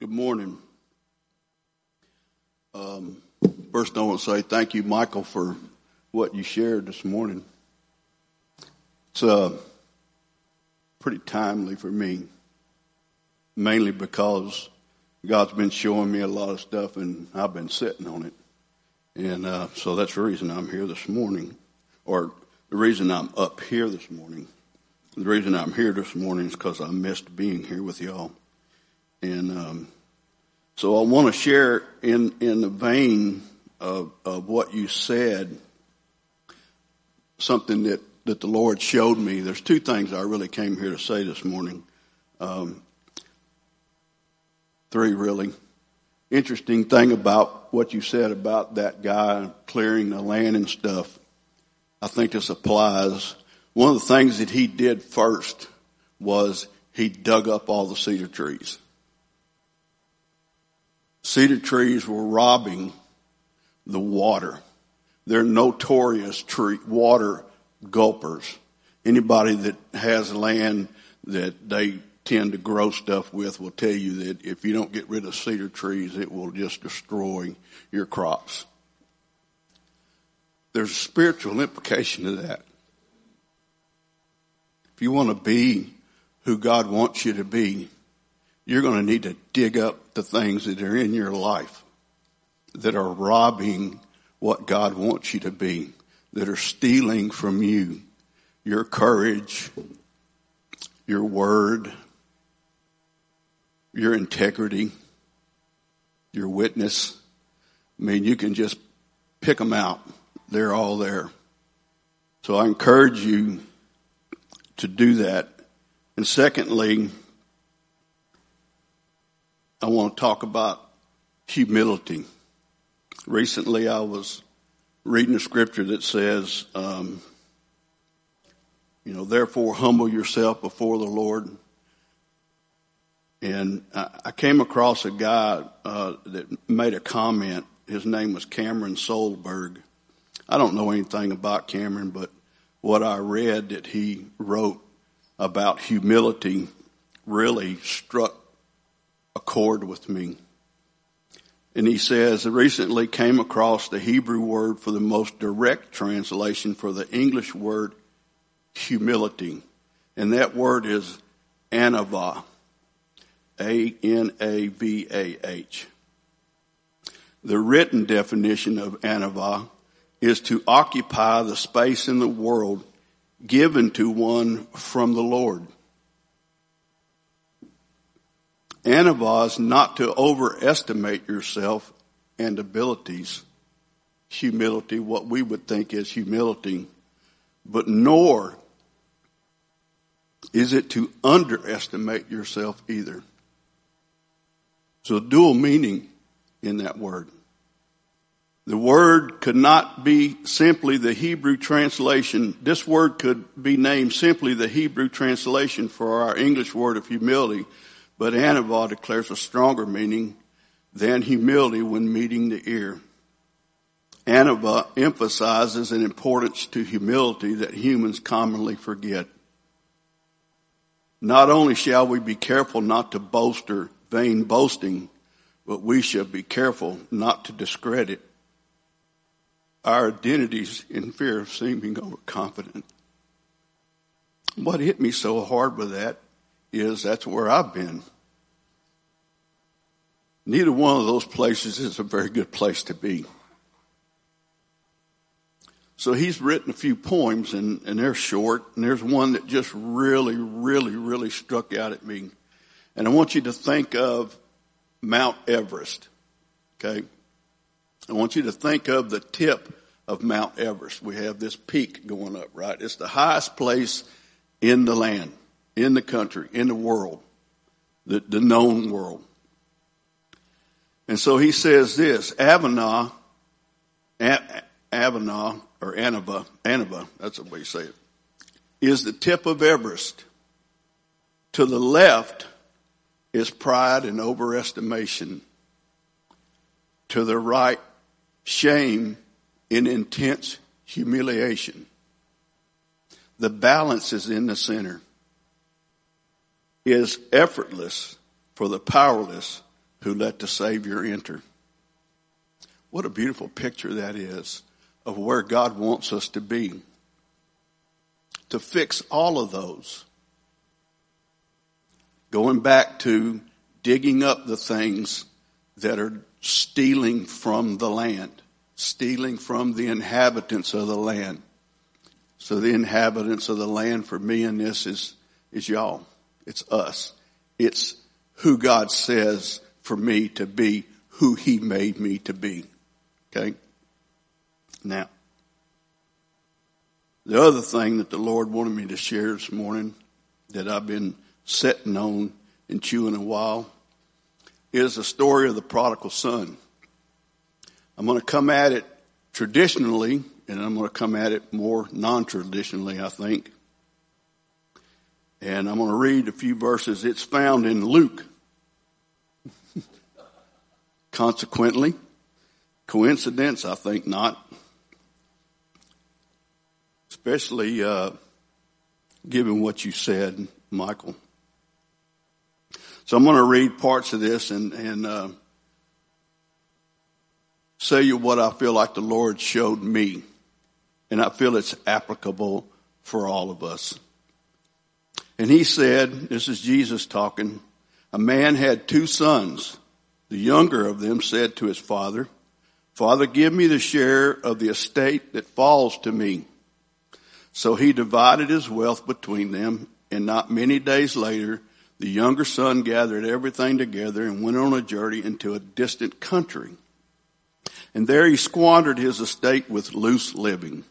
Good morning. First, I want to say thank you, Michael, for what you shared this morning. It's pretty timely for me, mainly because God's been showing me a lot of stuff, and I've been sitting on it. And so that's the reason I'm here this morning, or the reason I'm up here this morning. The reason I'm here this morning is because I missed being here with y'all. And so I want to share in the vein of what you said, something that the Lord showed me. There's two things I really came here to say this morning. Three, really. Interesting thing about what you said about that guy clearing the land and stuff. I think this applies. One of the things that he did first was he dug up all the cedar trees. Cedar trees were robbing the water. They're notorious water gulpers. Anybody that has land that they tend to grow stuff with will tell you that if you don't get rid of cedar trees, it will just destroy your crops. There's a spiritual implication to that. If you want to be who God wants you to be, you're going to need to dig up the things that are in your life that are robbing what God wants you to be, that are stealing from you your courage, your word, your integrity, your witness. I mean, you can just pick them out. They're all there. So I encourage you to do that. And secondly, I want to talk about humility. Recently, I was reading a scripture that says, therefore humble yourself before the Lord. And I came across a guy that made a comment. His name was Cameron Solberg. I don't know anything about Cameron, but what I read that he wrote about humility really struck a chord with me. And he says, I recently came across the Hebrew word for the most direct translation for the English word humility. And that word is anavah. A-N-A-V-A-H. The written definition of anavah is to occupy the space in the world given to one from the Lord. Anavah is not to overestimate yourself and abilities, humility, what we would think is humility, but nor is it to underestimate yourself either. So dual meaning in that word. The word could not be simply the Hebrew translation. This word could be named simply the Hebrew translation for our English word of humility, but anavah declares a stronger meaning than humility when meeting the ear. Anavah emphasizes an importance to humility that humans commonly forget. Not only shall we be careful not to boast or vain boasting, but we shall be careful not to discredit our identities in fear of seeming overconfident. What hit me so hard with that is that's where I've been. Neither one of those places is a very good place to be. So he's written a few poems, and they're short, and there's one that just really, really, really struck out at me. And I want you to think of Mount Everest, okay? I want you to think of the tip of Mount Everest. We have this peak going up, right? It's the highest place in the land, in the country, in the world, the known world. And so he says this, anavah, that's the way you say it, is the tip of Everest. To the left is pride and overestimation. To the right, shame in intense humiliation. The balance is in the center. It is effortless for the powerless who let the Savior enter. What a beautiful picture that is of where God wants us to be. To fix all of those. Going back to digging up the things that are stealing from the land. Stealing from the inhabitants of the land. So the inhabitants of the land for me in this is y'all. It's us. It's who God says for me to be, who he made me to be. Okay? Now, the other thing that the Lord wanted me to share this morning that I've been sitting on and chewing a while is the story of the prodigal son. I'm going to come at it traditionally, and I'm going to come at it more non-traditionally, I think. And I'm going to read a few verses. It's found in Luke. Consequently, coincidence, I think not. Especially given what you said, Michael. So I'm going to read parts of this and say you what I feel like the Lord showed me. And I feel it's applicable for all of us. And he said, this is Jesus talking, a man had two sons. The younger of them said to his father, "Father, give me the share of the estate that falls to me." So he divided his wealth between them, and not many days later, the younger son gathered everything together and went on a journey into a distant country. And there he squandered his estate with loose living.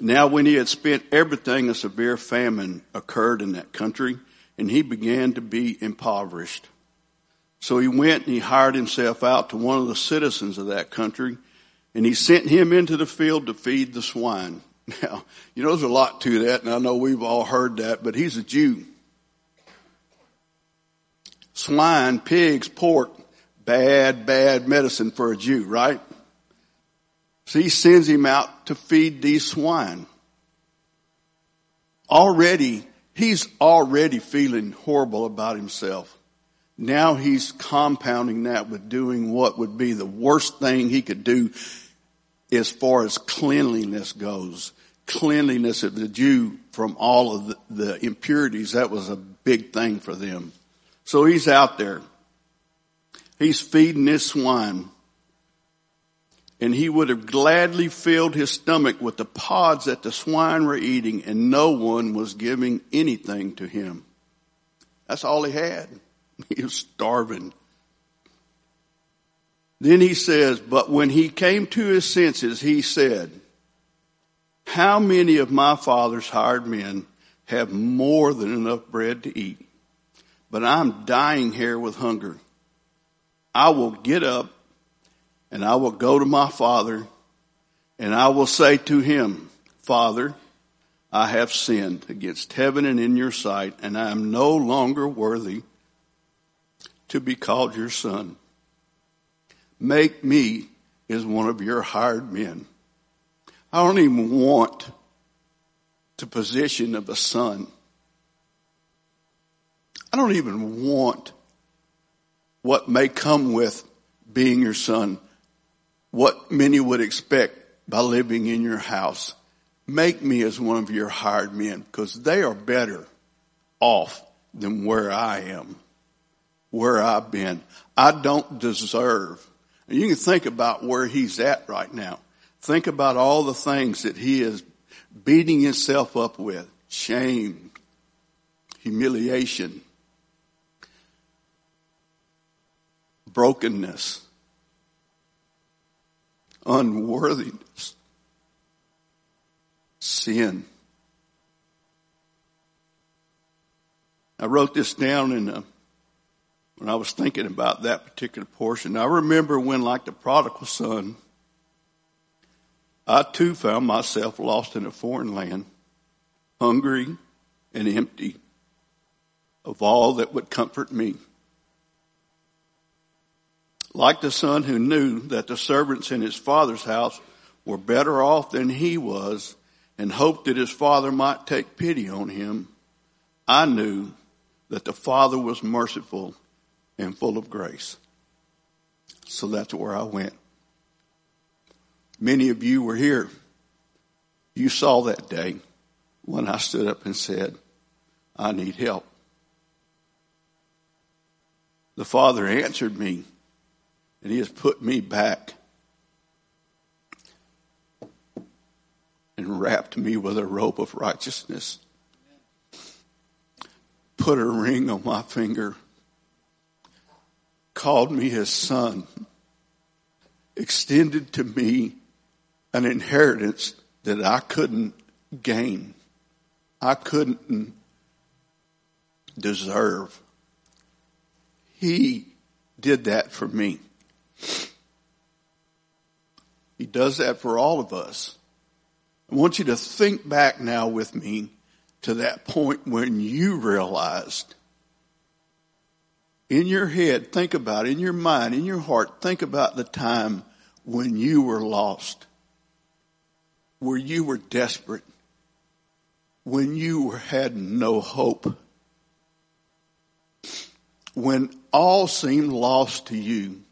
Now when he had spent everything, a severe famine occurred in that country, and he began to be impoverished. So he went and he hired himself out to one of the citizens of that country, and he sent him into the field to feed the swine. Now, you know, there's a lot to that, and I know we've all heard that, but he's a Jew. Swine, pigs, pork, bad medicine for a Jew, right? So he sends him out to feed these swine. He's already feeling horrible about himself. Now he's compounding that with doing what would be the worst thing he could do as far as cleanliness goes. Cleanliness of the Jew from all of the impurities, that was a big thing for them. So he's out there. He's feeding his swine. And he would have gladly filled his stomach with the pods that the swine were eating, and no one was giving anything to him. That's all he had. He was starving. Then he says, but when he came to his senses, he said, "How many of my father's hired men have more than enough bread to eat? But I'm dying here with hunger. I will get up and I will go to my father, and I will say to him, 'Father, I have sinned against heaven and in your sight, and I am no longer worthy to be called your son. Make me as one of your hired men.'" I don't even want the position of a son. I don't even want what may come with being your son. What many would expect by living in your house. Make me as one of your hired men, because they are better off than where I am, where I've been. I don't deserve. And you can think about where he's at right now. Think about all the things that he is beating himself up with. Shame, humiliation, brokenness, unworthiness, sin. I wrote this down when I was thinking about that particular portion. I remember when, like the prodigal son, I too found myself lost in a foreign land, hungry and empty of all that would comfort me. Like the son who knew that the servants in his father's house were better off than he was and hoped that his father might take pity on him, I knew that the father was merciful and full of grace. So that's where I went. Many of you were here. You saw that day when I stood up and said, I need help. The Father answered me, and He has put me back and wrapped me with a robe of righteousness, put a ring on my finger, called me His son, extended to me an inheritance that I couldn't gain. I couldn't deserve. He did that for me. He does that for all of us. I want you to think back now with me to that point when you realized in your head, think about it, in your mind, in your heart, think about the time when you were lost, where you were desperate, when you had no hope, when all seemed lost to you,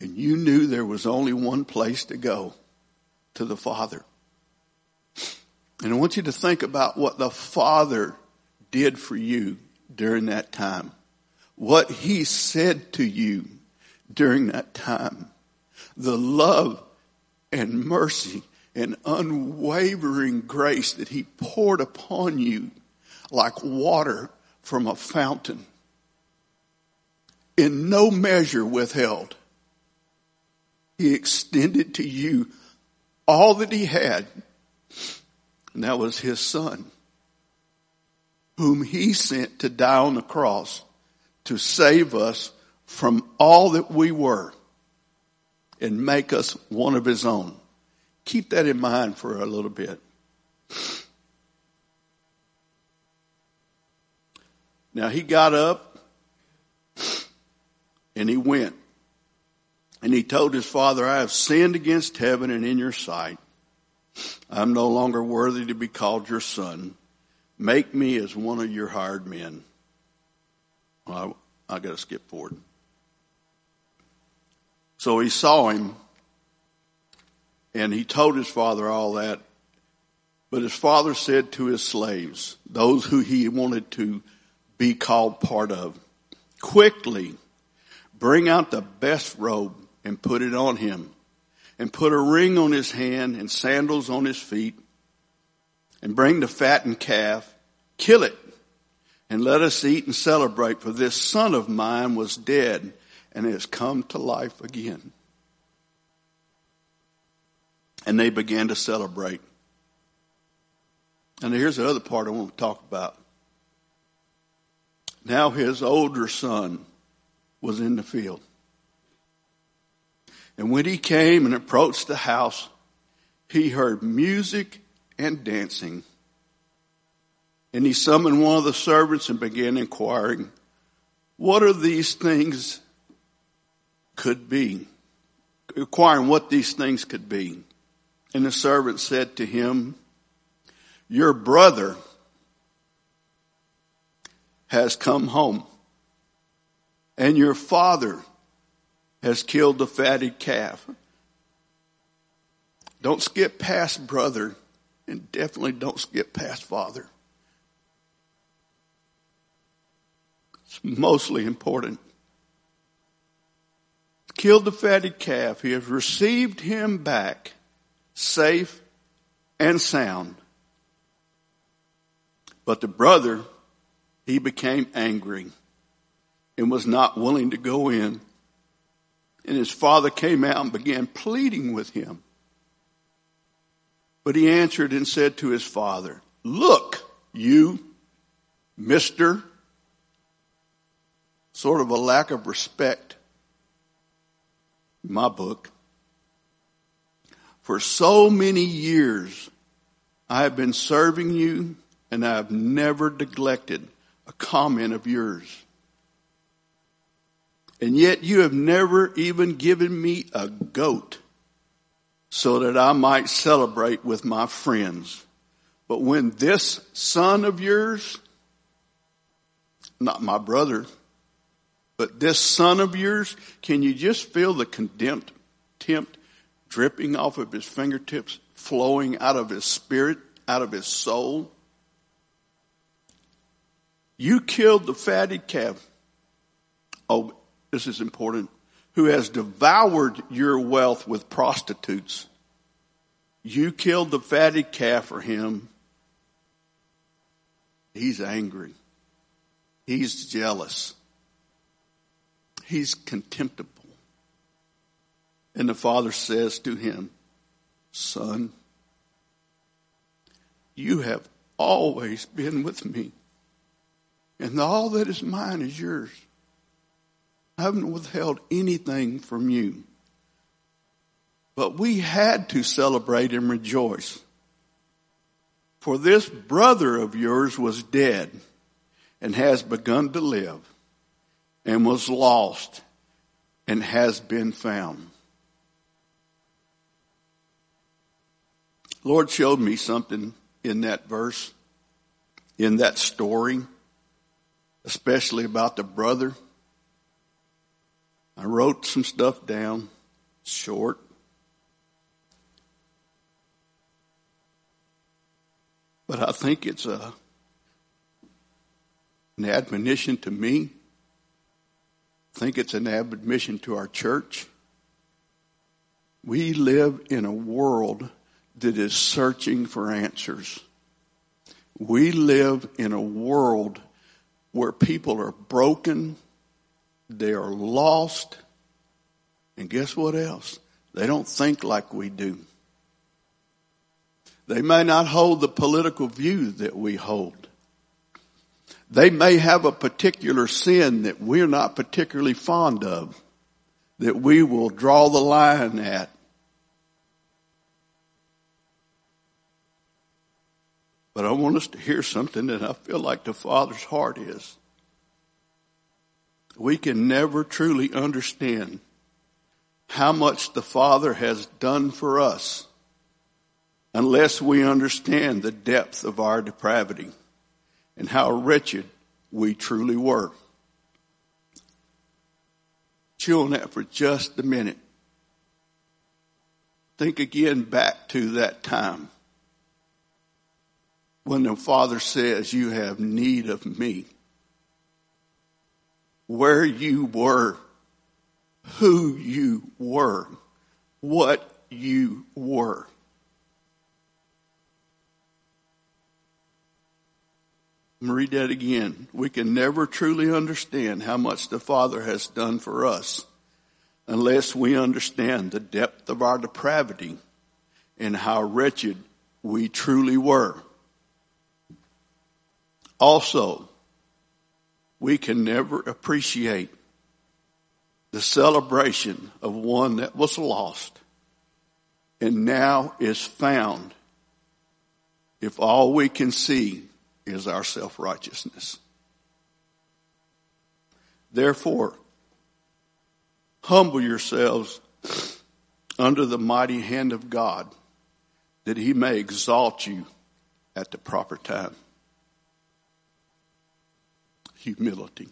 and you knew there was only one place to go, to the Father. And I want you to think about what the Father did for you during that time, what He said to you during that time, the love and mercy and unwavering grace that He poured upon you like water from a fountain, in no measure withheld. He extended to you all that He had, and that was His Son, whom He sent to die on the cross to save us from all that we were and make us one of His own. Keep that in mind for a little bit. Now He got up and He went. And He told His Father, I have sinned against heaven and in Your sight. I'm no longer worthy to be called Your son. Make me as one of Your hired men. Well, I got to skip forward. So He saw Him, and He told His Father all that. But His Father said to His slaves, those who He wanted to be called part of, quickly bring out the best robe and put it on him, and put a ring on his hand and sandals on his feet, and bring the fattened calf, kill it, and let us eat and celebrate, for this son of mine was dead and has come to life again. And they began to celebrate. And here's the other part I want to talk about. Now his older son was in the field. And when he came and approached the house, he heard music and dancing. And he summoned one of the servants and began inquiring, what these things could be. And the servant said to him, your brother has come home, and your father has killed the fatted calf. Don't skip past brother, and definitely don't skip past father. It's mostly important. Killed the fatted calf. He has received him back safe and sound. But the brother, he became angry and was not willing to go in. And his father came out and began pleading with him. But he answered and said to his father, look, you, mister, sort of a lack of respect, in my book. For so many years I have been serving you, and I have never neglected a comment of yours. And yet you have never even given me a goat so that I might celebrate with my friends. But when this son of yours, not my brother, But this son of yours, can you just feel the contempt dripping off of his fingertips, flowing out of his spirit, out of his soul? You killed the fatted calf. Oh, this is important. Who has devoured your wealth with prostitutes. You killed the fatted calf for him. He's angry. He's jealous. He's contemptible. And the father says to him, Son, you have always been with me, and all that is mine is yours. I haven't withheld anything from you. But we had to celebrate and rejoice. For this brother of yours was dead and has begun to live, and was lost and has been found. Lord showed me something in that verse, in that story, especially about the brother. I wrote some stuff down, short. But I think it's an admonition to me. I think it's an admonition to our church. We live in a world that is searching for answers. We live in a world where people are broken. They are lost. And guess what else? They don't think like we do. They may not hold the political view that we hold. They may have a particular sin that we're not particularly fond of, that we will draw the line at. But I want us to hear something that I feel like the Father's heart is. We can never truly understand how much the Father has done for us unless we understand the depth of our depravity and how wretched we truly were. Chew on that for just a minute. Think again back to that time when the Father says, you have need of me. Where you were, who you were, what you were. Read that again. We can never truly understand how much the Father has done for us unless we understand the depth of our depravity and how wretched we truly were. Also, we can never appreciate the celebration of one that was lost and now is found if all we can see is our self-righteousness. Therefore, humble yourselves under the mighty hand of God, that he may exalt you at the proper time. Humility.